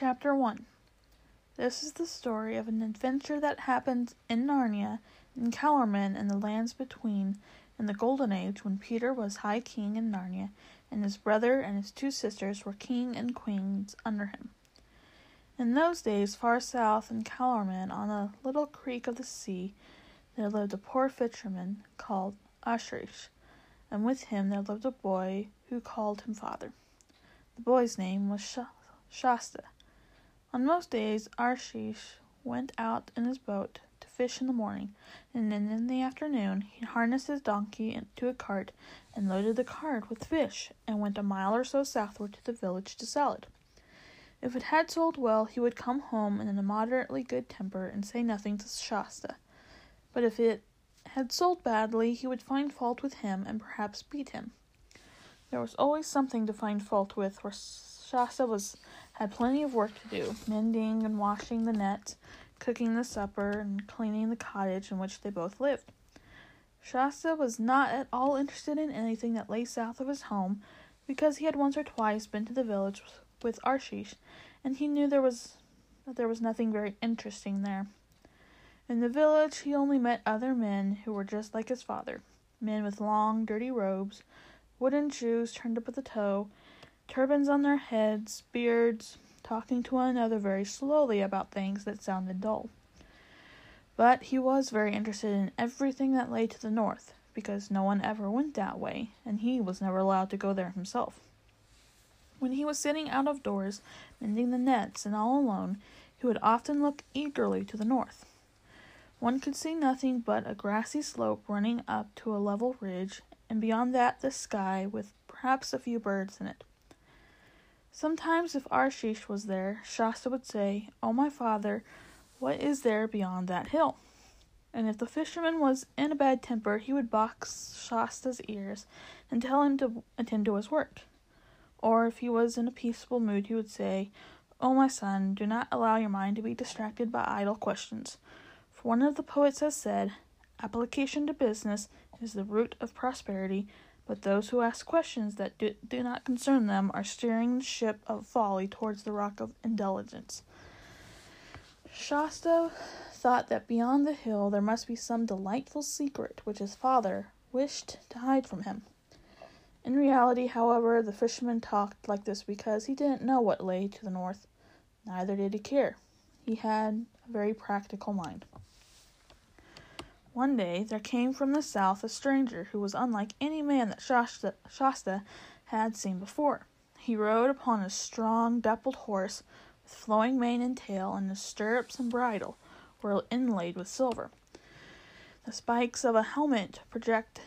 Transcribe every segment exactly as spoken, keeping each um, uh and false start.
Chapter one. This is the story of an adventure that happened in Narnia, in Calormen, and the lands between, in the Golden Age, when Peter was High King in Narnia, and his brother and his two sisters were king and queens under him. In those days, far south in Calormen, on a little creek of the sea, there lived a poor fisherman called Arsheesh, and with him there lived a boy who called him father. The boy's name was Sh- Shasta. On most days, Arsheesh went out in his boat to fish in the morning, and then in the afternoon he harnessed his donkey to a cart and loaded the cart with fish, and went a mile or so southward to the village to sell it. If it had sold well, he would come home in a moderately good temper and say nothing to Shasta, but if it had sold badly, he would find fault with him and perhaps beat him. There was always something to find fault with, for Shasta was had plenty of work to do, mending and washing the nets, cooking the supper, and cleaning the cottage in which they both lived. Shasta was not at all interested in anything that lay south of his home, because he had once or twice been to the village with Arsheesh, and he knew there was that there was nothing very interesting there. In the village he only met other men who were just like his father, men with long, dirty robes, wooden shoes turned up at the toe, turbans on their heads, beards, talking to one another very slowly about things that sounded dull. But he was very interested in everything that lay to the north, because no one ever went that way, and he was never allowed to go there himself. When he was sitting out of doors, mending the nets and all alone, he would often look eagerly to the north. One could see nothing but a grassy slope running up to a level ridge, and beyond that the sky, with perhaps a few birds in it. Sometimes, if Arsheesh was there, Shasta would say, "Oh, my father, what is there beyond that hill?" And if the fisherman was in a bad temper, he would box Shasta's ears and tell him to attend to his work. Or if he was in a peaceful mood, he would say, "Oh, my son, do not allow your mind to be distracted by idle questions. For one of the poets has said, 'Application to business is the root of prosperity, but those who ask questions that do, do not concern them are steering the ship of folly towards the rock of indulgence.'" Shasta thought that beyond the hill there must be some delightful secret which his father wished to hide from him. In reality, however, the fisherman talked like this because he didn't know what lay to the north. Neither did he care. He had a very practical mind. One day there came from the south a stranger who was unlike any man that Shasta, Shasta had seen before. He rode upon a strong, dappled horse with flowing mane and tail, and his stirrups and bridle were inlaid with silver. The spikes of a helmet project,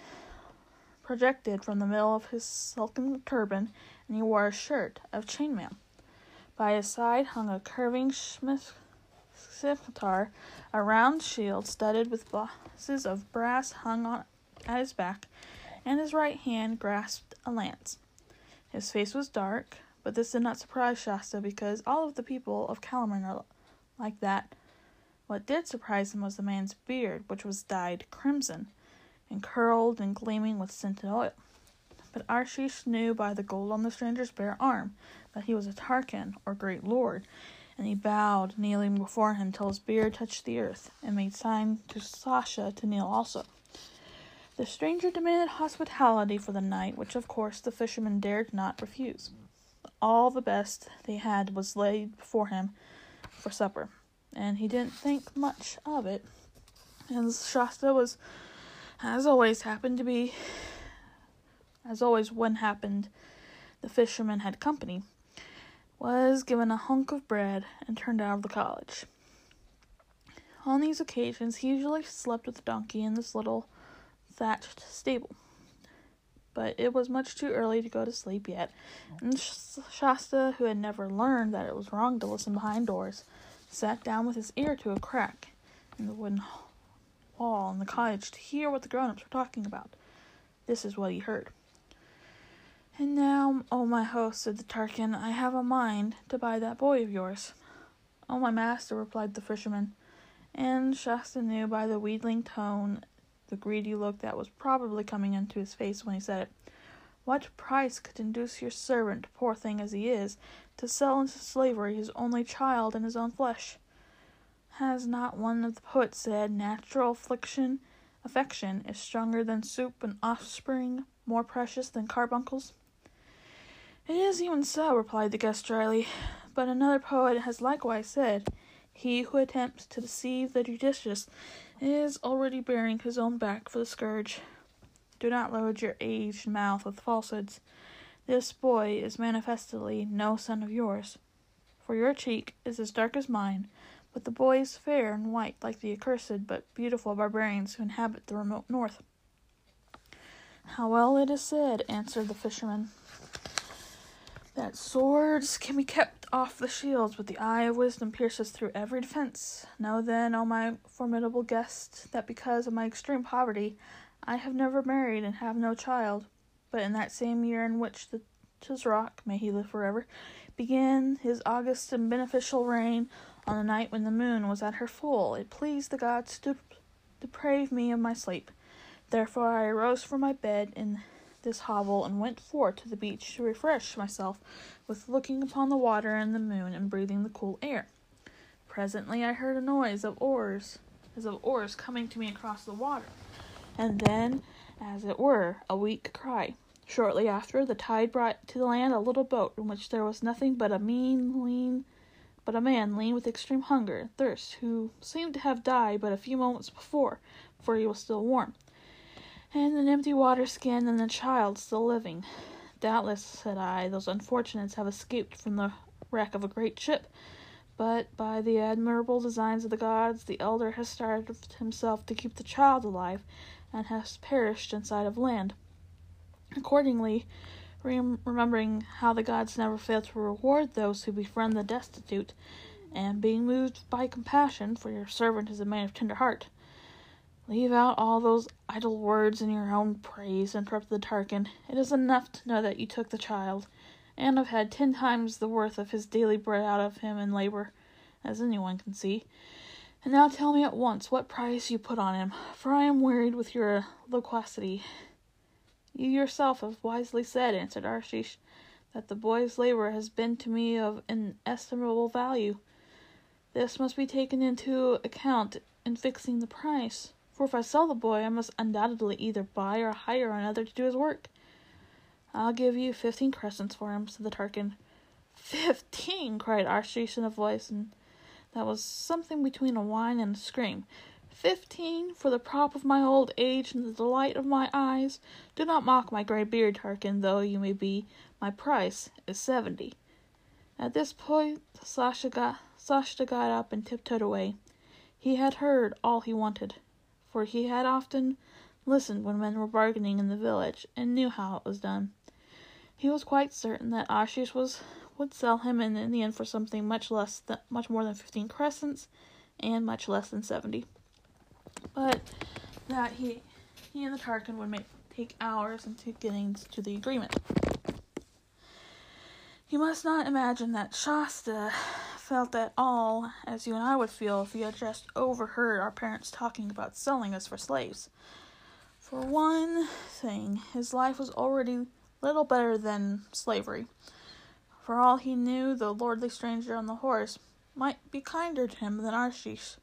projected from the middle of his silken turban, and he wore a shirt of chainmail. By his side hung a curving smith. Scimitar, a round shield studded with bosses of brass hung on at his back, and his right hand grasped a lance. His face was dark, but this did not surprise Shasta, because all of the people of Calormen are like that. What did surprise him was the man's beard, which was dyed crimson, and curled and gleaming with scented oil. But Arsheesh knew by the gold on the stranger's bare arm that he was a Tarkin, or great lord, and he bowed, kneeling before him till his beard touched the earth, and made sign to Shasta to kneel also. The stranger demanded hospitality for the night, which of course the fisherman dared not refuse. All the best they had was laid before him for supper, and he didn't think much of it, and Shasta was, as always happened to be, as always when happened, the fisherman had company, was given a hunk of bread and turned out of the cottage. On these occasions, he usually slept with the donkey in this little thatched stable. But it was much too early to go to sleep yet, and Shasta, who had never learned that it was wrong to listen behind doors, sat down with his ear to a crack in the wooden wall in the cottage to hear what the grown-ups were talking about. This is what he heard. "And now, oh my host," said the Tarkin, "I have a mind to buy that boy of yours." "Oh, my master," replied the fisherman, and Shasta knew by the wheedling tone, the greedy look that was probably coming into his face when he said it, What price could induce your servant, poor thing as he is, to sell into slavery his only child and his own flesh? Has not one of the poets said, natural affliction, affection is stronger than soup and offspring, more precious than carbuncles? It is even so, replied the guest dryly, but another poet has likewise said, he who attempts to deceive the judicious is already bearing his own back for the scourge. Do not load your aged mouth with falsehoods. This boy is manifestly no son of yours, for your cheek is as dark as mine, but the boy is fair and white like the accursed but beautiful barbarians who inhabit the remote north. How well it is said, answered the fisherman, that swords can be kept off the shields, but the eye of wisdom pierces through every defense. Know then, O my formidable guest, that because of my extreme poverty, I have never married and have no child, but in that same year in which the Tisroc, may he live forever, began his august and beneficial reign, on the night when the moon was at her full, it pleased the gods to deprave me of my sleep. Therefore I arose from my bed in this hovel and went forth to the beach to refresh myself with looking upon the water and the moon and breathing the cool air. Presently I heard a noise of oars, as of oars coming to me across the water, and then, as it were, a weak cry. Shortly after, the tide brought to the land a little boat in which there was nothing but a mean, lean, but a man lean with extreme hunger and thirst, who seemed to have died but a few moments before, for he was still warm, and an empty water skin and a child still living. Doubtless, said I, those unfortunates have escaped from the wreck of a great ship, but by the admirable designs of the gods, the elder has starved himself to keep the child alive, and has perished inside of land. Accordingly, rem- remembering how the gods never fail to reward those who befriend the destitute, and being moved by compassion, for your servant is a man of tender heart. Leave out all those idle words in your own praise, interrupted the Tarkin. It is enough to know that you took the child, and have had ten times the worth of his daily bread out of him in labor, as anyone can see. And now tell me at once what price you put on him, for I am wearied with your loquacity. You yourself have wisely said, answered Arsheesh, that the boy's labor has been to me of inestimable value. This must be taken into account in fixing the price, for if I sell the boy, I must undoubtedly either buy or hire another to do his work. I'll give you fifteen crescents for him, said the Tarkin. Fifteen, cried Arsheesh in a voice, and that was something between a whine and a scream. Fifteen, for the prop of my old age and the delight of my eyes. Do not mock my grey beard, Tarkin, though you may be. My price is seventy. At this point, Sasha got, Sashta got up and tiptoed away. He had heard all he wanted, for he had often listened when men were bargaining in the village, and knew how it was done. He was quite certain that Arsheesh was would sell him in the end for something much less, than, much more than fifteen crescents, and much less than seventy. But that he he and the Tarkin would make, take hours into getting to the agreement. You must not imagine that Shasta felt at all as you and I would feel if you had just overheard our parents talking about selling us for slaves. For one thing, his life was already little better than slavery. For all he knew, the lordly stranger on the horse might be kinder to him than Arsheesh.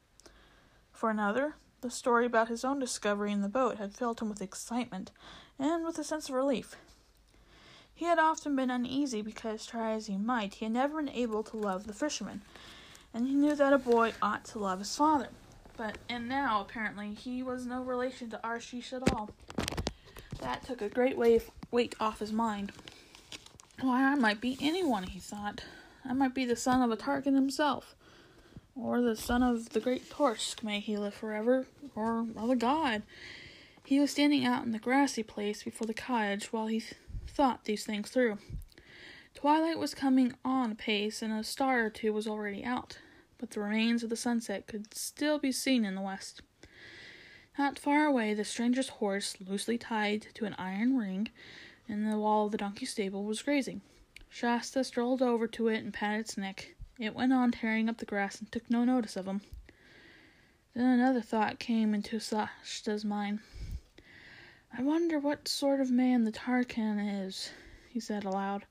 For another, the story about his own discovery in the boat had filled him with excitement and with a sense of relief. He had often been uneasy because, try as he might, he had never been able to love the fisherman, and he knew that a boy ought to love his father. But, and now, apparently, he was no relation to Arsheesh at all. That took a great weight off his mind. Why, I might be anyone, he thought. I might be the son of a Tarkin himself, or the son of the great Torsk, may he live forever, or other god. He was standing out in the grassy place before the cottage while he th- thought these things through. Twilight was coming on apace, and a star or two was already out, but the remains of the sunset could still be seen in the west. Not far away, the stranger's horse, loosely tied to an iron ring in the wall of the donkey stable, was grazing. Shasta strolled over to it and patted its neck. It went on tearing up the grass and took no notice of him. Then another thought came into Sashta's mind. I wonder what sort of man the Tarkaan is, he said aloud.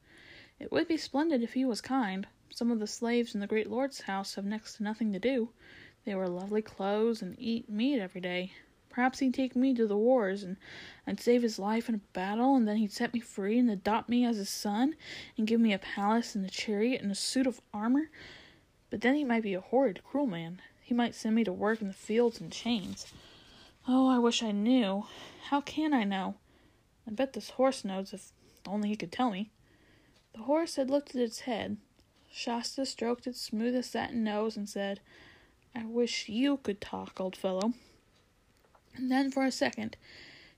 It would be splendid if he was kind. Some of the slaves in the great lord's house have next to nothing to do. They wear lovely clothes and eat meat every day. Perhaps he'd take me to the wars, and I'd save his life in a battle, and then he'd set me free and adopt me as his son, and give me a palace and a chariot and a suit of armor. But then he might be a horrid, cruel man. He might send me to work in the fields in chains. Oh, I wish I knew. How can I know? I bet this horse knows, if only he could tell me. The horse had lifted its head. Shasta stroked its smooth as satin nose and said, I wish you could talk, old fellow. And then for a second,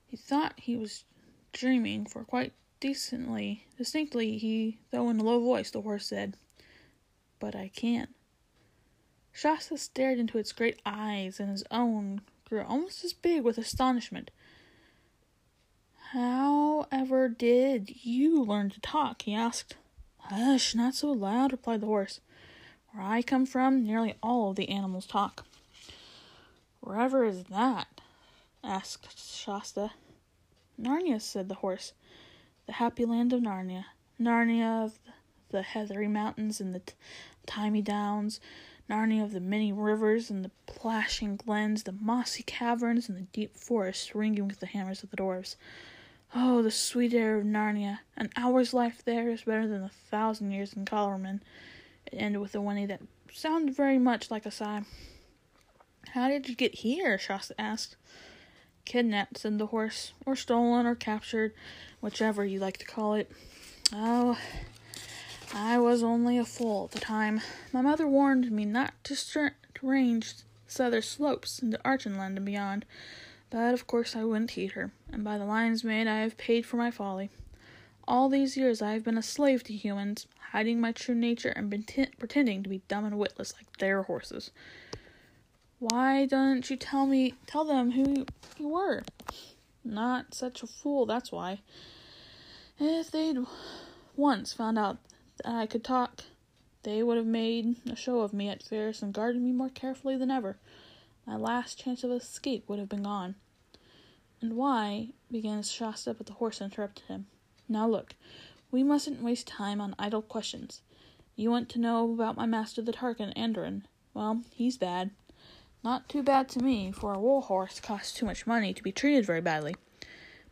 he thought he was dreaming, for quite decently, distinctly, he, though in a low voice, the horse said, But I can't. Shasta stared into its great eyes, and his own grew almost as big with astonishment. However did you learn to talk? He asked. Hush, not so loud, replied the horse. Where I come from, nearly all of the animals talk. Wherever is that? Asked Shasta. Narnia, said the horse. The happy land of Narnia. Narnia of the heathery mountains and the t- thymy downs. Narnia of the many rivers and the plashing glens, the mossy caverns and the deep forests ringing with the hammers of the dwarves. Oh, the sweet air of Narnia. An hour's life there is better than a thousand years in Calormen. It ended with a whinny that sounded very much like a sigh. How did you get here? Shasta asked. Kidnapped, said the horse, or stolen, or captured, whichever you like to call it. Oh, I was only a fool at the time. My mother warned me not to, str- to range southern slopes into Archenland and beyond, but of course I wouldn't heed her, and by the lion's mane I have paid for my folly. All these years I have been a slave to humans, hiding my true nature and been t- pretending to be dumb and witless like their horses. Why don't you tell me, tell them who you were? Not such a fool, that's why. If they'd once found out that I could talk, they would have made a show of me at fairs and guarded me more carefully than ever. My last chance of escape would have been gone. And why, began Shasta, but the horse interrupted him. Now look, we mustn't waste time on idle questions. You want to know about my master, the Tarkin, Andoran. Well, he's bad. Not too bad to me, for a war horse costs too much money to be treated very badly.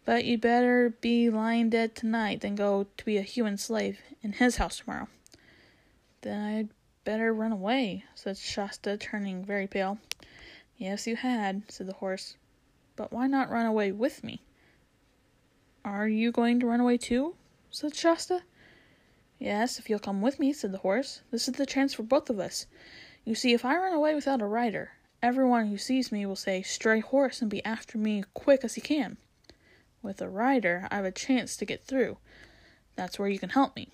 But you'd better be lying dead tonight than go to be a human slave in his house tomorrow. Then I'd better run away, said Shasta, turning very pale. Yes, you had, said the horse. But why not run away with me? Are you going to run away too? Said Shasta. Yes, if you'll come with me, said the horse. This is the chance for both of us. You see, if I run away without a rider, everyone who sees me will say, stray horse, and be after me quick as he can. With a rider, I've a chance to get through. That's where you can help me.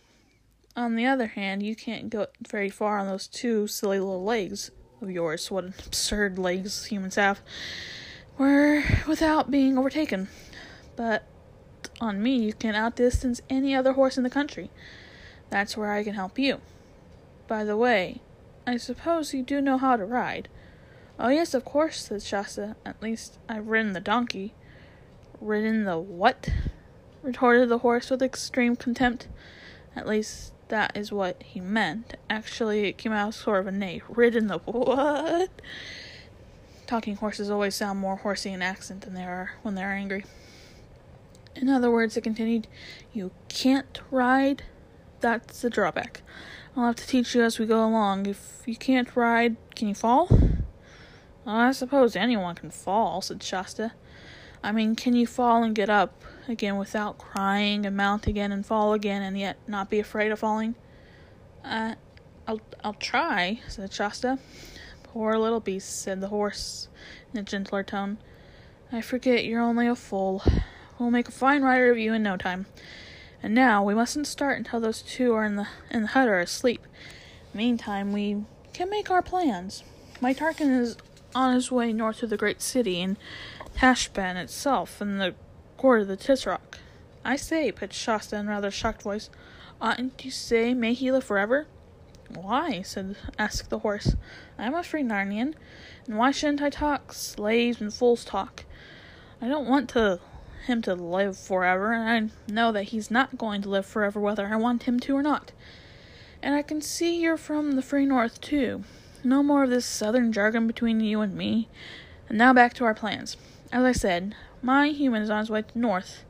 On the other hand, you can't go very far on those two silly little legs of yours. What absurd legs humans have. We're without being overtaken. But on me, you can outdistance any other horse in the country. That's where I can help you. By the way, I suppose you do know how to ride. Oh, yes, of course, said Shasta. At least I've ridden the donkey. Ridden the what? Retorted the horse with extreme contempt. At least that is what he meant. Actually, it came out sort of a neigh. Ridden the what? Talking horses always sound more horsey in accent than they are when they're angry. In other words, it continued, you can't ride. That's the drawback. I'll have to teach you as we go along. If you can't ride, can you fall? I suppose anyone can fall, said Shasta. I mean, can you fall and get up again without crying, and mount again and fall again, and yet not be afraid of falling? Uh, I'll I'll try, said Shasta. Poor little beast, said the horse in a gentler tone. I forget you're only a fool. We'll make a fine rider of you in no time. And now we mustn't start until those two are in the in the hut or asleep. Meantime, we can make our plans. My Tarkin is on his way north to the great city, and Tashban itself, and the court of the Tisroc. I say, pitched Shasta in a rather shocked voice, oughtn't you say, may he live forever? Why, said, asked the horse, I am a free Narnian, and why shouldn't I talk? Slaves and fools talk. I don't want to him to live forever, and I know that he's not going to live forever whether I want him to or not. And I can see you're from the Free North, too. No more of this southern jargon between you and me. And now back to our plans. As I said, my human is on his way to north,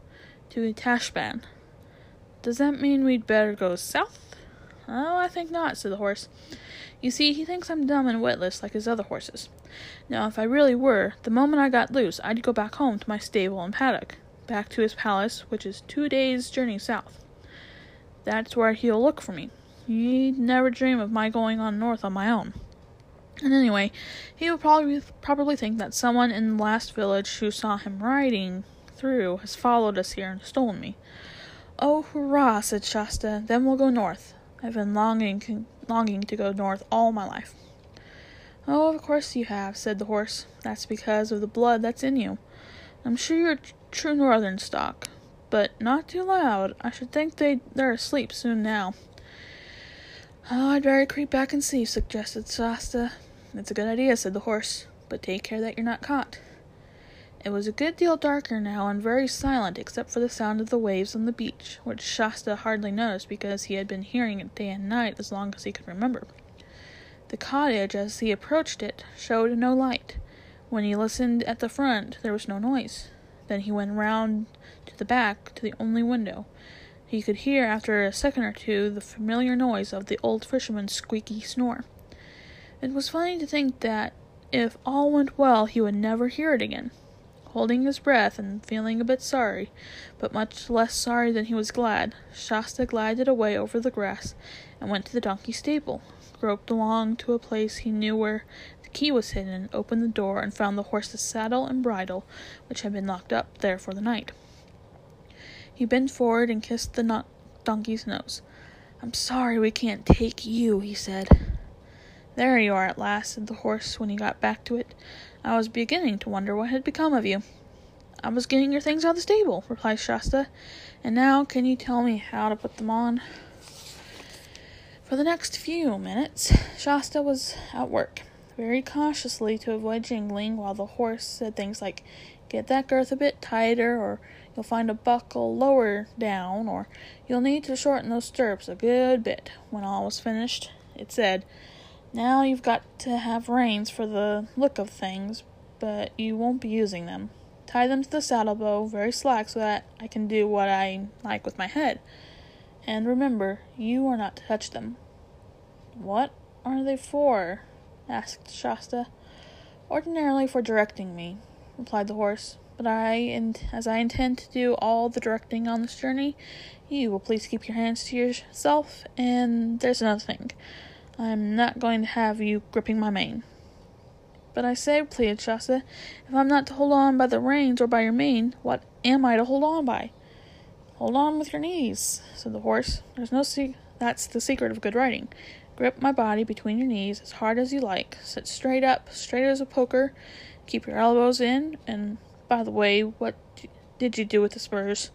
to Tashban. Does that mean we'd better go south? Oh, I think not, said the horse. You see, he thinks I'm dumb and witless like his other horses. Now, if I really were, the moment I got loose, I'd go back home to my stable and paddock, back to his palace, which is two days' journey south. That's where he'll look for me. He'd never dream of my going on north on my own. And anyway, he would probably probably think that someone in the last village who saw him riding through has followed us here and stolen me. Oh, hurrah, said Shasta. Then we'll go north. I've been longing, longing to go north all my life. Oh, of course you have, said the horse. That's because of the blood that's in you. I'm sure you're t- true northern stock, but not too loud. I should think they they're asleep soon now. Oh, I'd better creep back and see, suggested Shasta. It's a good idea, said the horse, but take care that you're not caught. It was a good deal darker now and very silent except for the sound of the waves on the beach, which Shasta hardly noticed because he had been hearing it day and night as long as he could remember. The cottage, as he approached it, showed no light. When he listened at the front, there was no noise. Then he went round to the back to the only window. He could hear, after a second or two, the familiar noise of the old fisherman's squeaky snore. It was funny to think that, if all went well, he would never hear it again. Holding his breath and feeling a bit sorry, but much less sorry than he was glad, Shasta glided away over the grass and went to the donkey stable, groped along to a place he knew where the key was hidden, opened the door, and found the horse's saddle and bridle, which had been locked up there for the night. He bent forward and kissed the no- donkey's nose. "I'm sorry we can't take you," he said. "There you are at last," said the horse when he got back to it. "I was beginning to wonder what had become of you." "I was getting your things out of the stable," replied Shasta. "And now, can you tell me how to put them on?" For the next few minutes, Shasta was at work, very cautiously to avoid jingling, while the horse said things like, "Get that girth a bit tighter," or "You'll find a buckle lower down," or "You'll need to shorten those stirrups a good bit." When all was finished, it said, "Now you've got to have reins for the look of things, but you won't be using them. Tie them to the saddle bow very slack so that I can do what I like with my head. And remember, you are not to touch them." "What are they for?" asked Shasta. "Ordinarily for directing me," replied the horse. "But I, and as I intend to do all the directing on this journey, you will please keep your hands to yourself, and there's another thing. I'm not going to have you gripping my mane." "But I say," pleaded Shasta, "if I'm not to hold on by the reins or by your mane, what am I to hold on by?" "Hold on with your knees," said the horse. "There's no se- That's the secret of good riding. Grip my body between your knees as hard as you like. Sit straight up, straight as a poker. Keep your elbows in. And, by the way, what d- did you do with the spurs?"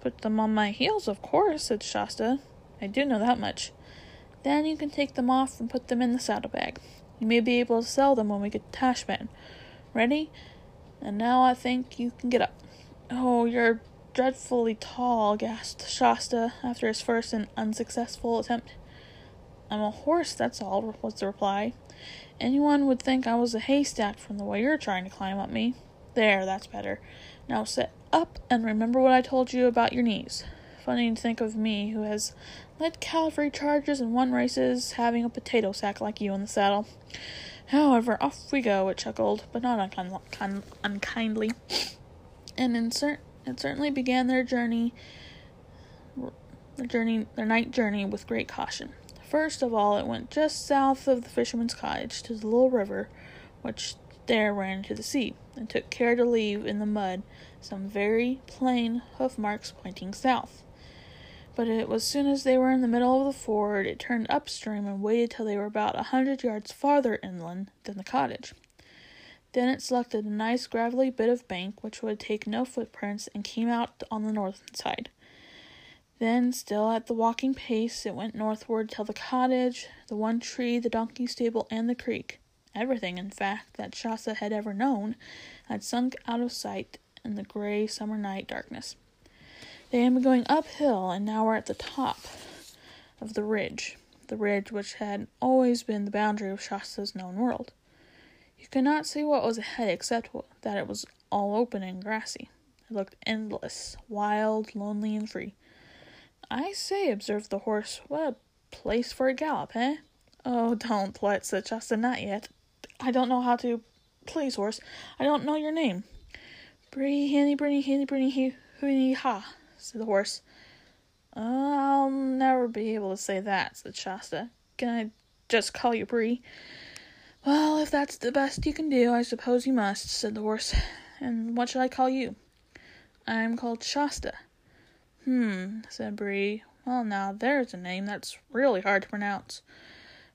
"Put them on my heels, of course," said Shasta. "I do know that much." "Then you can take them off and put them in the saddlebag. You may be able to sell them when we get to Tashban. Ready? And now I think you can get up." "Oh, you're dreadfully tall," gasped Shasta after his first and unsuccessful attempt. "I'm a horse, that's all," was the reply. "Anyone would think I was a haystack from the way you're trying to climb up me. There, that's better. Now sit up and remember what I told you about your knees." Funny to think of me, who has led cavalry charges and won races, having a potato sack like you in the saddle. "However, off we go," it chuckled, but not unkind- un- unkindly. And in cer- it certainly began their journey, their journey, their night journey with great caution. First of all, it went just south of the fisherman's cottage to the little river, which there ran into the sea, and took care to leave in the mud some very plain hoof marks pointing south. But it was soon as they were in the middle of the ford, it turned upstream and waited till they were about a hundred yards farther inland than the cottage. Then it selected a nice gravelly bit of bank which would take no footprints and came out on the northern side. Then, still at the walking pace, it went northward till the cottage, the one tree, the donkey stable, and the creek, everything, in fact, that Shasta had ever known, had sunk out of sight in the gray summer night darkness. They had been going uphill, and now were at the top of the ridge, the ridge which had always been the boundary of Shasta's known world. You could not see what was ahead except that it was all open and grassy. It looked endless, wild, lonely, and free. "I say," observed the horse, "what a place for a gallop, eh?" "Oh, don't, Plet," said Shasta, "not yet. I don't know how to... Please, horse, I don't know your name." "Bree, hinny, brinny, hinny, brinny, hoonie, ha," said the horse. Uh, "I'll never be able to say that," said Shasta. "Can I just call you Bree?" "Well, if that's the best you can do, I suppose you must," said the horse. "And what should I call you?" "I'm called Shasta." "Hmm," said Bree. "Well, now, there's a name that's really hard to pronounce.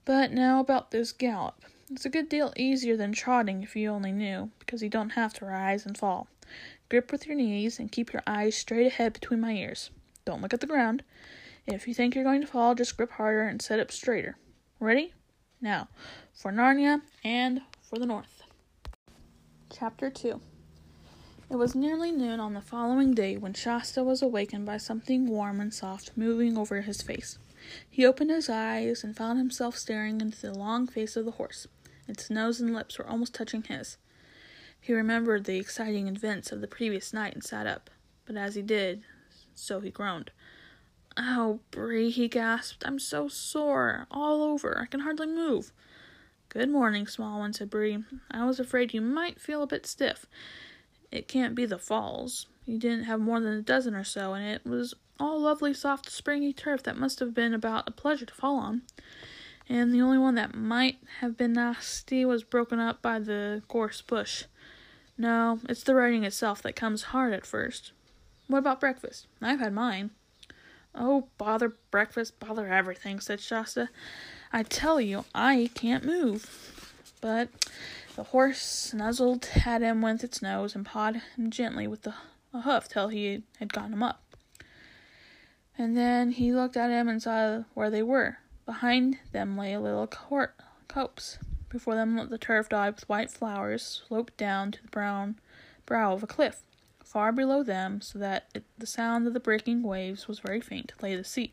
But now about this gallop. It's a good deal easier than trotting if you only knew, because you don't have to rise and fall. Grip with your knees and keep your eyes straight ahead between my ears. Don't look at the ground. If you think you're going to fall, just grip harder and set up straighter. Ready? Now, for Narnia and for the north." Chapter two. It was nearly noon on the following day when Shasta was awakened by something warm and soft moving over his face. He opened his eyes and found himself staring into the long face of the horse. Its nose and lips were almost touching his. He remembered the exciting events of the previous night and sat up, but as he did, so he groaned. "Oh, Bree," he gasped, "I'm so sore all over. I can hardly move." "Good morning, small one," said Bree. "I was afraid you might feel a bit stiff. It can't be the falls. You didn't have more than a dozen or so, and it was all lovely, soft, springy turf that must have been about a pleasure to fall on. And the only one that might have been nasty was broken up by the gorse bush. No, it's the riding itself that comes hard at first. What about breakfast? I've had mine." "Oh, bother breakfast, bother everything," said Shasta. "I tell you, I can't move." But the horse snuzzled at him with its nose and pawed him gently with the, a hoof till he had gotten him up. And then he looked at him and saw where they were. Behind them lay a little cor- copse. Before them the turf dyed with white flowers sloped down to the brown brow of a cliff. Far below them, so that it, the sound of the breaking waves was very faint, lay the sea.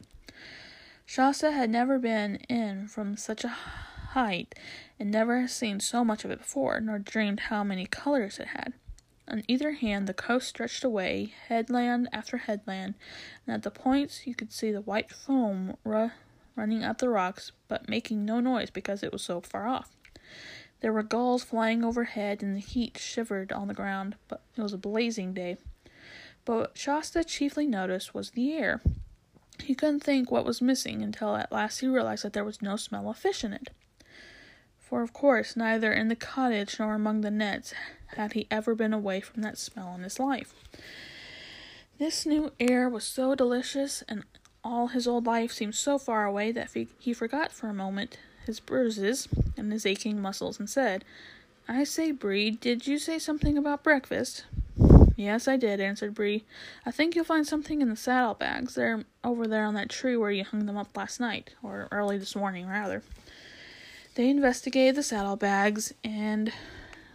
Shasta had never been in from such a height, and never had seen so much of it before, nor dreamed how many colors it had. On either hand the coast stretched away, headland after headland, and at the points you could see the white foam ru- running up the rocks, but making no noise because it was so far off. There were gulls flying overhead, and the heat shivered on the ground, but it was a blazing day. But what Shasta chiefly noticed was the air. He couldn't think what was missing until at last he realized that there was no smell of fish in it. For of course, neither in the cottage nor among the nets had he ever been away from that smell in his life. This new air was so delicious, and all his old life seemed so far away that he forgot for a moment his bruises and his aching muscles, and said, "I say, Bree, did you say something about breakfast?" "Yes, I did," answered Bree. "I think you'll find something in the saddlebags. They're over there on that tree where you hung them up last night, or early this morning, rather." They investigated the saddlebags, and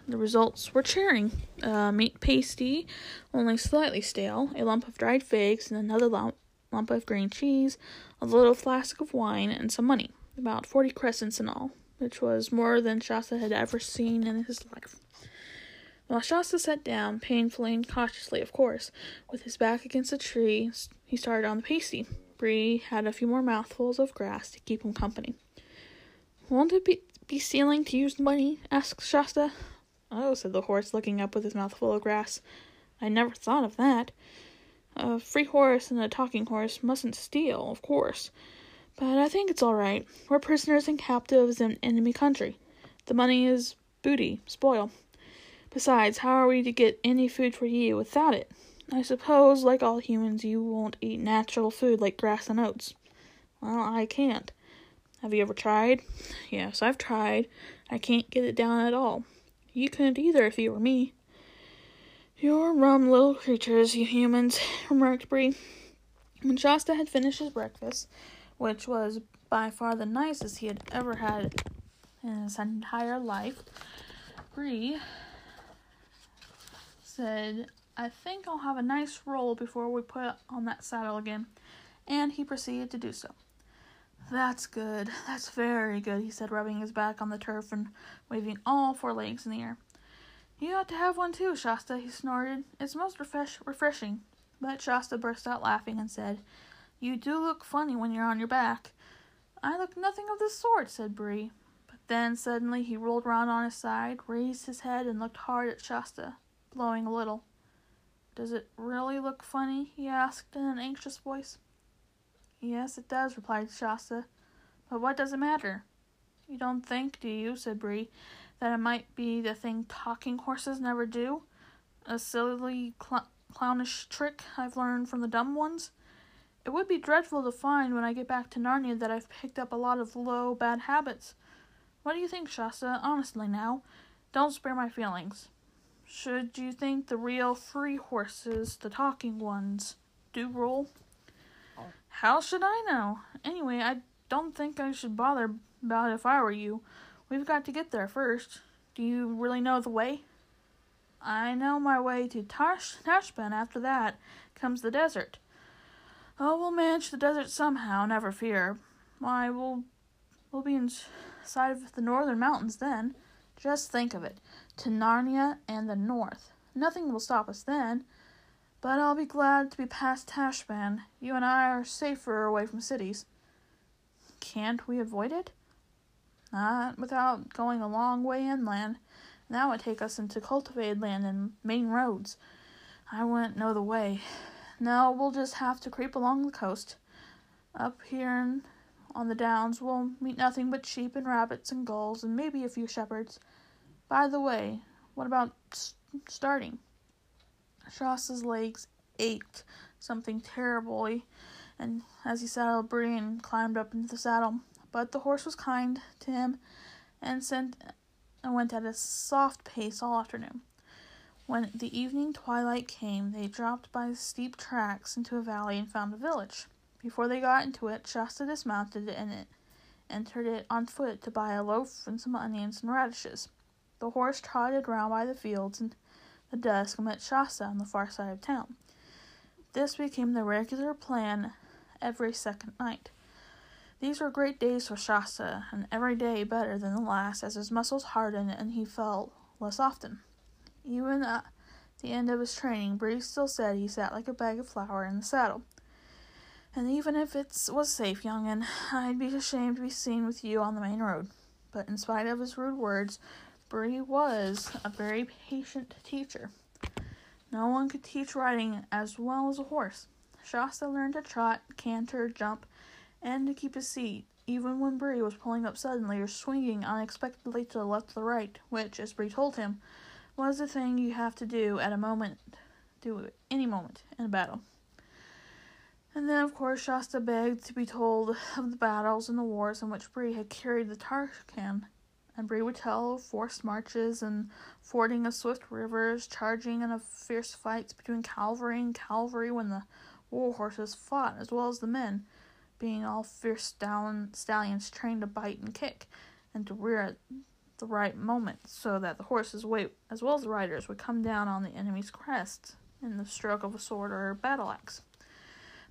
the results were cheering. A meat pasty, only slightly stale, a lump of dried figs, and another lump, lump of green cheese, a little flask of wine, and some money, about forty crescents in all, which was more than Shasta had ever seen in his life. While Shasta sat down, painfully and cautiously, of course, with his back against a tree, he started on the pasty. Bree had a few more mouthfuls of grass to keep him company. "Won't it be, be stealing to use the money?" asked Shasta. "Oh," said the horse, looking up with his mouthful of grass, "I never thought of that. A free horse and a talking horse mustn't steal, of course. But I think it's all right. We're prisoners and captives in enemy country. The money is booty, spoil. Besides, how are we to get any food for you without it? I suppose, like all humans, you won't eat natural food like grass and oats." "Well, I can't." "Have you ever tried?" "Yes, I've tried. I can't get it down at all." "You couldn't either if you were me." "You're rum little creatures, you humans," remarked Bree. When Shasta had finished his breakfast, which was by far the nicest he had ever had in his entire life, Bree said, I think I'll have a nice roll before we put on that saddle again. And he proceeded to do so. That's good. That's very good, he said, rubbing his back on the turf and waving all four legs in the air. You ought to have one too, Shasta, he snorted. It's most refresh- refreshing. But Shasta burst out laughing and said, You do look funny when you're on your back. I look nothing of the sort, said Bree. But then suddenly he rolled round on his side, raised his head, and looked hard at Shasta, blowing a little. Does it really look funny? He asked in an anxious voice. Yes, it does, replied Shasta. But what does it matter? You don't think, do you, said Bree, that it might be the thing talking horses never do? A silly, cl- clownish trick I've learned from the dumb ones? It would be dreadful to find when I get back to Narnia that I've picked up a lot of low, bad habits. What do you think, Shasta? Honestly now, don't spare my feelings. Should you think the real free horses, the talking ones, do rule? How should I know? Anyway, I don't think I should bother about it if I were you. We've got to get there first. Do you really know the way? I know my way to Tash- Tashban. After that comes the desert. Oh, we'll manage the desert somehow, never fear. Why, we'll, we'll be inside of the northern mountains then. Just think of it. To Narnia and the north. Nothing will stop us then. But I'll be glad to be past Tashban. You and I are safer away from cities. Can't we avoid it? Not without going a long way inland. That would take us into cultivated land and main roads. I wouldn't know the way. No, we'll just have to creep along the coast. Up here on the downs, we'll meet nothing but sheep and rabbits and gulls and maybe a few shepherds. By the way, what about st- starting? Shasta's legs ached something terribly, and as he saddled Bree and climbed up into the saddle, but the horse was kind to him, and sent and went at a soft pace all afternoon. When the evening twilight came, they dropped by steep tracks into a valley and found a village. Before they got into it, Shasta dismounted and it entered it on foot to buy a loaf and some onions and radishes. The horse trotted round by the fields and the dusk met Shasta on the far side of town. This became the regular plan every second night. These were great days for Shasta, and every day better than the last as his muscles hardened and he fell less often. Even at the end of his training, Bree still said he sat like a bag of flour in the saddle. And even if it was safe, young'un, I'd be ashamed to be seen with you on the main road. But in spite of his rude words, Bree was a very patient teacher. No one could teach riding as well as a horse. Shasta learned to trot, canter, jump, and to keep his seat, even when Bree was pulling up suddenly or swinging unexpectedly to the left or the right, which, as Bree told him, was the thing you have to do at a moment, do it any moment in a battle. And then, of course, Shasta begged to be told of the battles and the wars in which Bree had carried the Tarkaan. And Bree would tell of forced marches and fording of swift rivers, charging and of fierce fights between cavalry and cavalry when the war horses fought, as well as the men, being all fierce stallions trained to bite and kick, and to rear at the right moment, so that the horses' weight, as well as the riders, would come down on the enemy's crest in the stroke of a sword or a battle axe.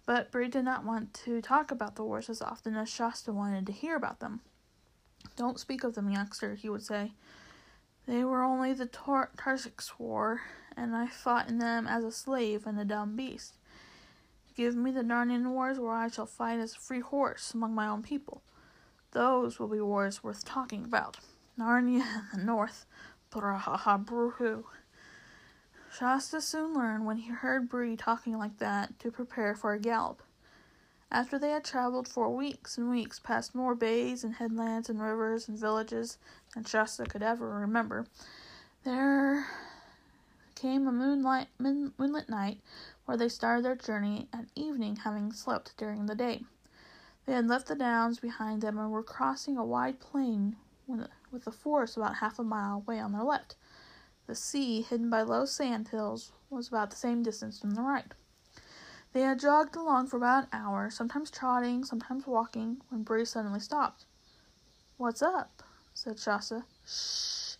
But Bree did not want to talk about the wars as often as Shasta wanted to hear about them. Don't speak of them, youngster, he would say. They were only the Tar- Tarsic's war, and I fought in them as a slave and a dumb beast. Give me the Narnian wars where I shall fight as a free horse among my own people. Those will be wars worth talking about. Narnia and the north. Brahaha bruhu. Shasta soon learned when he heard Bree talking like that to prepare for a gallop. After they had traveled for weeks and weeks past more bays and headlands and rivers and villages than Shasta could ever remember, there came a moonlight, moon, moonlit night where they started their journey at evening, having slept during the day. They had left the downs behind them and were crossing a wide plain with the forest about half a mile away on their left. The sea, hidden by low sand hills, was about the same distance from the right. They had jogged along for about an hour, sometimes trotting, sometimes walking, when Bree suddenly stopped. "What's up?" said Shasta. "Shh,"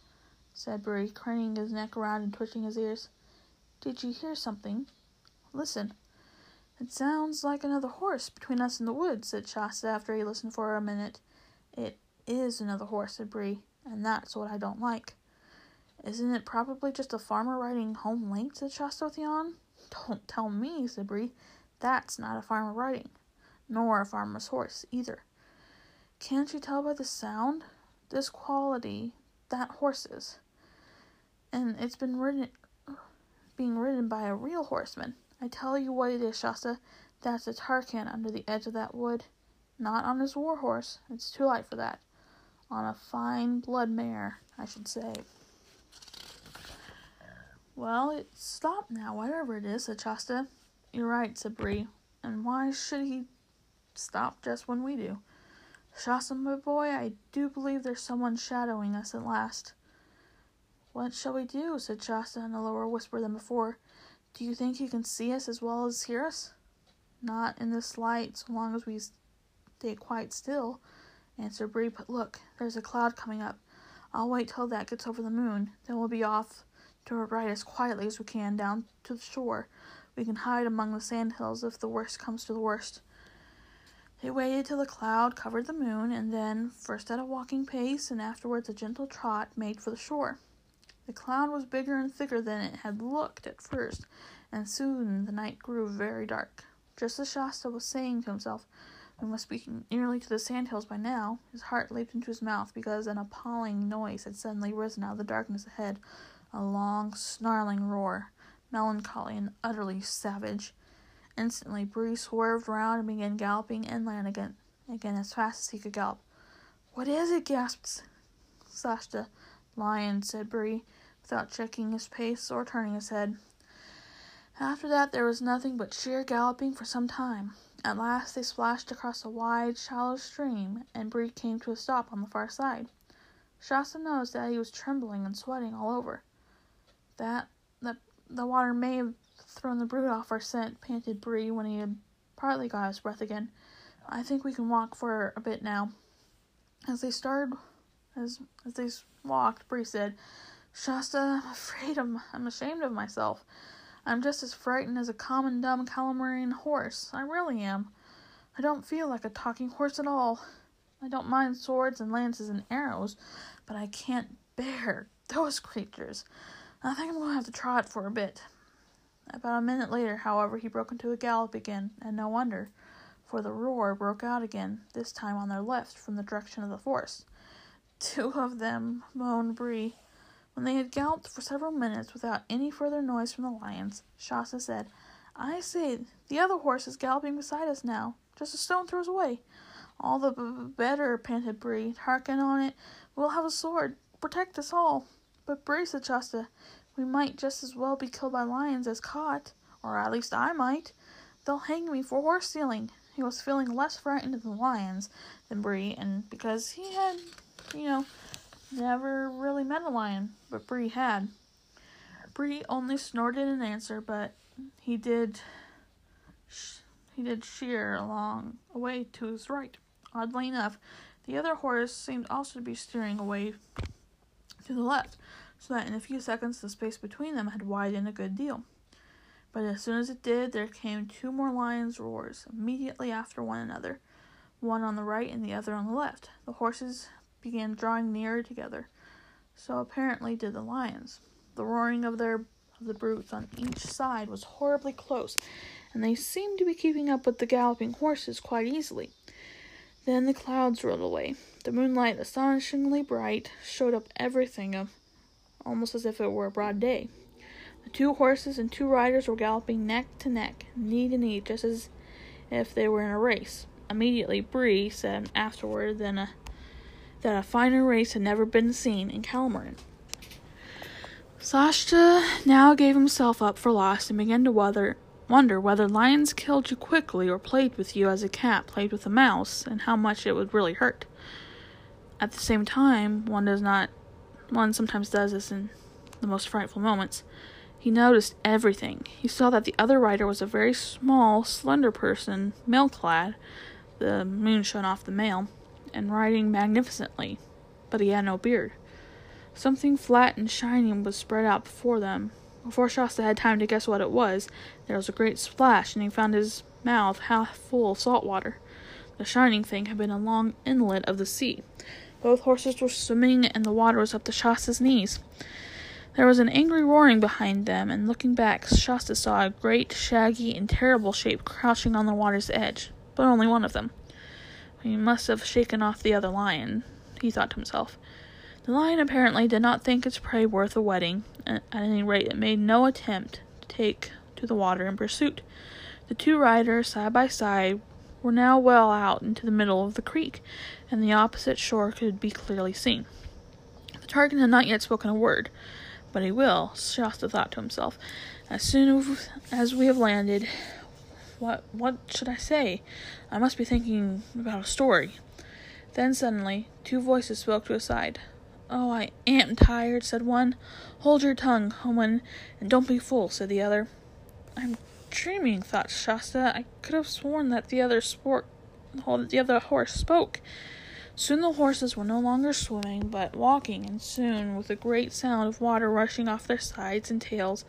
said Bree, craning his neck around and twitching his ears. Did you hear something? Listen. It sounds like another horse between us and the woods, said Shasta after he listened for a minute. It is another horse, said Bree, and that's what I don't like. Isn't it probably just a farmer riding home late, said Shasta with a yawn? Don't tell me, said Bree. That's not a farmer riding, nor a farmer's horse, either. Can't you tell by the sound? This quality, that horse is. And it's been ridden, being ridden by a real horseman. I tell you what it is, Shasta. That's a Tarkaan under the edge of that wood. Not on his war horse. It's too light for that. On a fine blood mare, I should say. Well, it's stopped now, whatever it is, said Shasta. You're right, said Bree. And why should he stop just when we do? Shasta, my boy, I do believe there's someone shadowing us at last. What shall we do? Said Shasta in a lower whisper than before. Do you think he can see us as well as hear us? Not in this light, so long as we stay quite still, answered Bree. But look, there's a cloud coming up. I'll wait till that gets over the moon. Then we'll be off to our right as quietly as we can down to the shore. We can hide among the sandhills if the worst comes to the worst. They waited till the cloud covered the moon, and then, first at a walking pace and afterwards a gentle trot, made for the shore. The cloud was bigger and thicker than it had looked at first, and soon the night grew very dark. Just as Shasta was saying to himself, we must be nearly to the sandhills by now, his heart leaped into his mouth because an appalling noise had suddenly risen out of the darkness ahead, a long, snarling roar, melancholy and utterly savage. Instantly, Bree swerved round and began galloping inland again, again as fast as he could gallop. "What is it?" gasped Shasta. "Lion," said Bree, without checking his pace or turning his head. After that there was nothing but sheer galloping for some time. At last they splashed across a wide, shallow stream, and Bree came to a stop on the far side. Shasta noticed that he was trembling and sweating all over. That the, the water may have thrown the brute off our scent, panted Bree when he had partly got his breath again. I think we can walk for a bit now. As they started as as they walked, Bree said, Shasta, I'm afraid I'm, I'm ashamed of myself. I'm just as frightened as a common dumb Calormen horse. I really am. I don't feel like a talking horse at all. I don't mind swords and lances and arrows, but I can't bear those creatures. I think I'm going to have to trot for a bit. About a minute later, however, he broke into a gallop again, and no wonder, for the roar broke out again, this time on their left from the direction of the forest. Two of them, moaned Bree. When they had galloped for several minutes without any further noise from the lions, Shasta said, I see, the other horse is galloping beside us now, just a stone throws away. All the b- better, panted Bree. Tarkin on it. We'll have a sword. Protect us all. But Bree, said Shasta, we might just as well be killed by lions as caught, or at least I might. They'll hang me for horse stealing. He was feeling less frightened of the lions than Bree, and because he had... You know, never really met a lion, but Bree had. Bree only snorted an answer, but he did sh- he did sheer along away to his right. Oddly enough, the other horse seemed also to be steering away to the left, so that in a few seconds the space between them had widened a good deal. But as soon as it did, there came two more lions' roars immediately after one another, one on the right and the other on the left. The horses began drawing nearer together, so apparently did the lions. The roaring of their of the brutes on each side was horribly close, and they seemed to be keeping up with the galloping horses quite easily. Then the clouds rolled away. The moonlight, astonishingly bright, showed up everything, of, almost as if it were a broad day. The two horses and two riders were galloping neck to neck, knee to knee, just as if they were in a race. Immediately, Bree said afterward than a that a finer race had never been seen in Calormen. Shasta now gave himself up for lost and began to wonder, wonder whether lions killed you quickly or played with you as a cat played with a mouse, and how much it would really hurt. At the same time, one does not, one sometimes does this in the most frightful moments. He noticed everything. He saw that the other rider was a very small, slender person, mail-clad. The moon shone off the mail. And riding magnificently, but he had no beard. Something flat and shining was spread out before them, Before Shasta had time to guess what it was, there was a great splash, and he found his mouth half full of salt water. The shining thing had been a long inlet of the sea. Both horses were swimming, and the water was up to Shasta's knees. There was an angry roaring behind them, and looking back, Shasta saw a great, shaggy, and terrible shape crouching on the water's edge, but only one of them. He must have shaken off the other lion, he thought to himself. The lion apparently did not think its prey worth a wetting. At any rate, it made no attempt to take to the water in pursuit. The two riders, side by side, were now well out into the middle of the creek, and the opposite shore could be clearly seen. The Tarkin had not yet spoken a word, but he will, Shasta thought to himself. As soon as we have landed, what what should I say? I must be thinking about a story. Then suddenly, two voices spoke to his side. "Oh, I am tired," said one. "Hold your tongue, Hwin, and don't be fool," said the other. "I'm dreaming," thought Shasta. "I could have sworn that the other sport, the other horse spoke." Soon the horses were no longer swimming, but walking, and soon, with a great sound of water rushing off their sides and tails,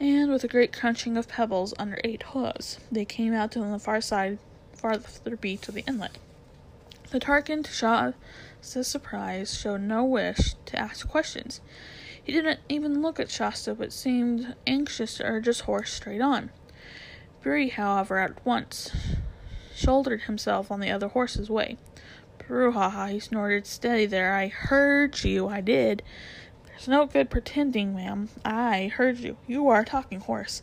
and with a great crunching of pebbles under eight hooves, they came out on the far side, farther beach of the inlet. The Tarkin, to Shasta's surprise, showed no wish to ask questions. He didn't even look at Shasta, but seemed anxious to urge his horse straight on. Bree, however, at once shouldered himself on the other horse's way. "Brouhaha," he snorted. "Steady there. I heard you. I did. There's no good pretending, ma'am. I heard you. You are a talking horse.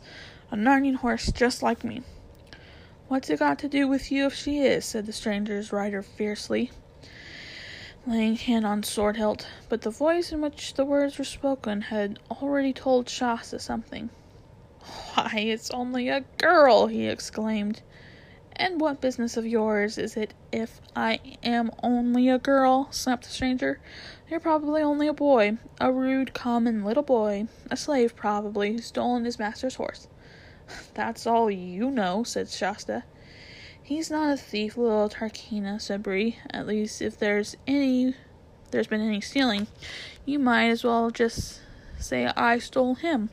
A Narnian horse just like me." "What's it got to do with you if she is?" said the stranger's rider fiercely, laying hand on sword hilt. But the voice in which the words were spoken had already told Shasta something. "Why, it's only a girl!" he exclaimed. "And what business of yours is it if I am only a girl?" snapped the stranger. "You're probably only a boy, a rude, common little boy, a slave probably, who's stolen his master's horse." "That's all you know," said Shasta. "He's not a thief, little Tarkheena," said Bree. "At least, if there's any, there's been any stealing, you might as well just say I stole him.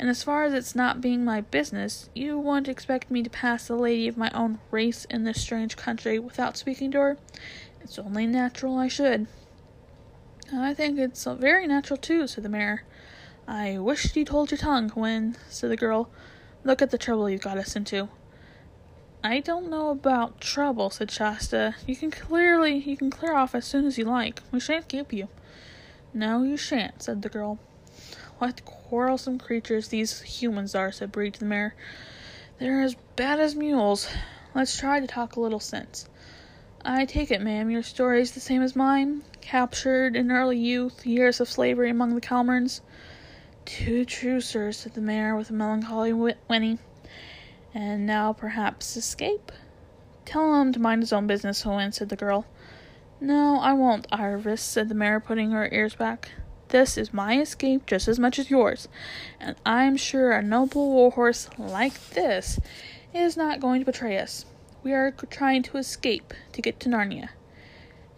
And as far as it's not being my business, you wouldn't expect me to pass a lady of my own race in this strange country without speaking to her. It's only natural I should." "I think it's very natural, too," said the mare. "I wished you told your tongue, Hwin," said the girl. "Look at the trouble you've got us into." "I don't know about trouble," said Shasta. You can clearly you can clear off as soon as you like. We shan't keep you." "No, you shan't," said the girl. "What quarrelsome creatures these humans are," said Bree to the mare. "They're as bad as mules. Let's try to talk a little sense. I take it, ma'am, your story's the same as mine? Captured in early youth, years of slavery among the Calormen?" "Too true, sir," said the mare with a melancholy whinny. "And now perhaps escape?" "Tell him to mind his own business, Hwin," said the girl. "No, I won't, Irvis," said the mare, putting her ears back. "This is my escape just as much as yours, and I'm sure a noble war horse like this is not going to betray us. We are trying to escape to get to Narnia."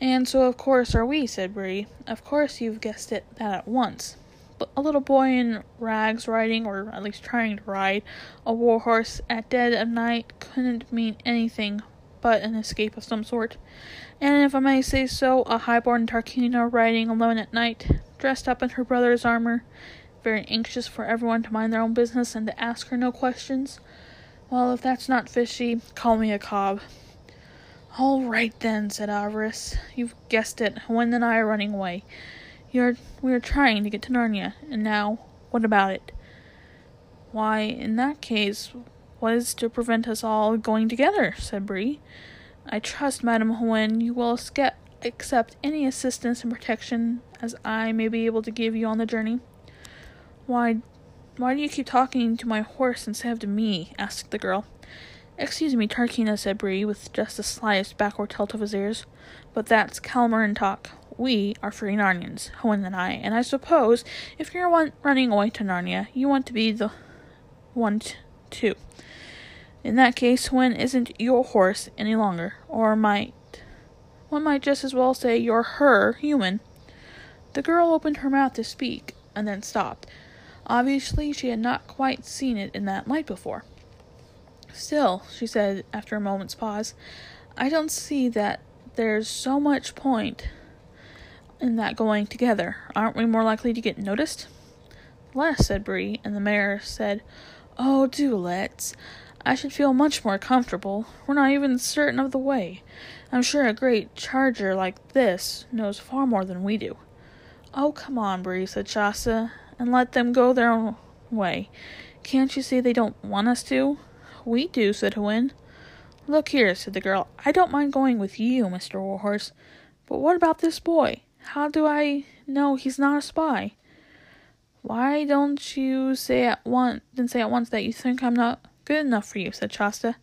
"And so of course are we," said Bree. "Of course you've guessed it that at once. But a little boy in rags riding, or at least trying to ride, a war horse at dead of night couldn't mean anything but an escape of some sort. And if I may say so, a high-born Tarkina riding alone at night, dressed up in her brother's armor, very anxious for everyone to mind their own business and to ask her no questions. Well, if that's not fishy, call me a cob." "All right then," said Avarice. "You've guessed it. Hwin and I are running away. You're, we're trying to get to Narnia, and now, what about it?" "Why, in that case, what is to prevent us all going together?" said Bree. "I trust, Madam Hwin, you will escape, accept any assistance and protection as I may be able to give you on the journey." Why why do you keep talking to my horse instead of to me?" asked the girl. "Excuse me, Tarkina," said Bree, with just the slightest backward tilt of his ears, "but that's Calormen talk. We are free Narnians, Hwin and I, and I suppose if you're one running away to Narnia, you want to be the one t- too. In that case, Hwin isn't your horse any longer, or might one might just as well say you're her human." The girl opened her mouth to speak, and then stopped. Obviously, she had not quite seen it in that light before. Still, she said after a moment's pause, I don't see that there's so much point in that going together. Aren't we more likely to get noticed? Less, said Bree, and the mayor said, Oh, do let's. I should feel much more comfortable. We're not even certain of the way. I'm sure a great charger like this knows far more than we do. Oh, come on, Bree, said Shasta, and let them go their own way. Can't you see they don't want us to? We do, said Hwin. Look here, said the girl. I don't mind going with you, Mister Warhorse. But what about this boy? How do I know he's not a spy? Why don't you say at once then say at once that you think I'm not good enough for you, said Shasta.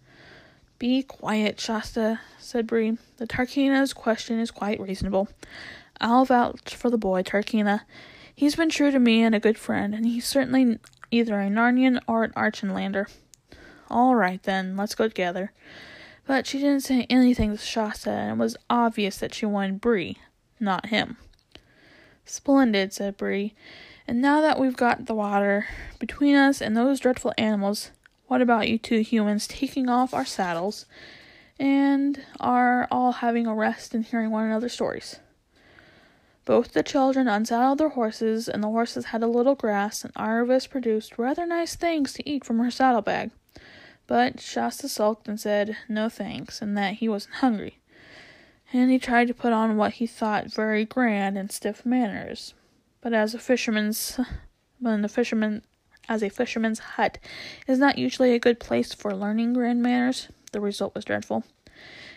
Be quiet, Shasta, said Bree. The Tarkeena's question is quite reasonable. I'll vouch for the boy, Tarkeena. He's been true to me and a good friend, and he's certainly either a Narnian or an Archenlander. All right, then, let's go together. But she didn't say anything to Shasta, and it was obvious that she wanted Bree, not him. Splendid, said Bree. And now that we've got the water between us and those dreadful animals, what about you two humans taking off our saddles and are all having a rest and hearing one another's stories? Both the children unsaddled their horses, and the horses had a little grass, and Arvis produced rather nice things to eat from her saddlebag. But Shasta sulked and said no thanks, and that he wasn't hungry. And he tried to put on what he thought very grand and stiff manners. But as a fisherman's, when a fisherman, as a fisherman's hut is not usually a good place for learning grand manners, the result was dreadful.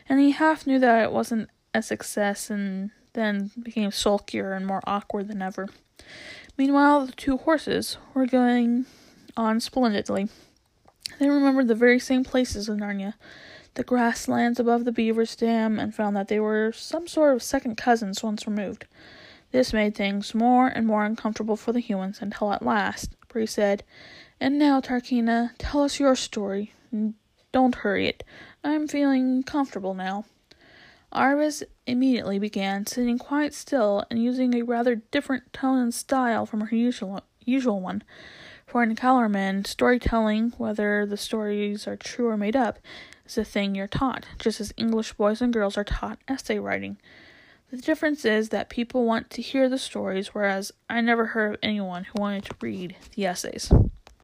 And he half knew that it wasn't a success, and then became sulkier and more awkward than ever. Meanwhile, the two horses were going on splendidly. They remembered the very same places in Narnia, the grasslands above the beaver's dam, and found that they were some sort of second cousins once removed. This made things more and more uncomfortable for the humans, until at last, Bree said, And now, Tarkheena, tell us your story. Don't hurry it. I'm feeling comfortable now. Arvis immediately began, sitting quite still and using a rather different tone and style from her usual usual one. For in Calormen, storytelling, whether the stories are true or made up, is a thing you're taught, just as English boys and girls are taught essay writing. The difference is that people want to hear the stories, whereas I never heard of anyone who wanted to read the essays.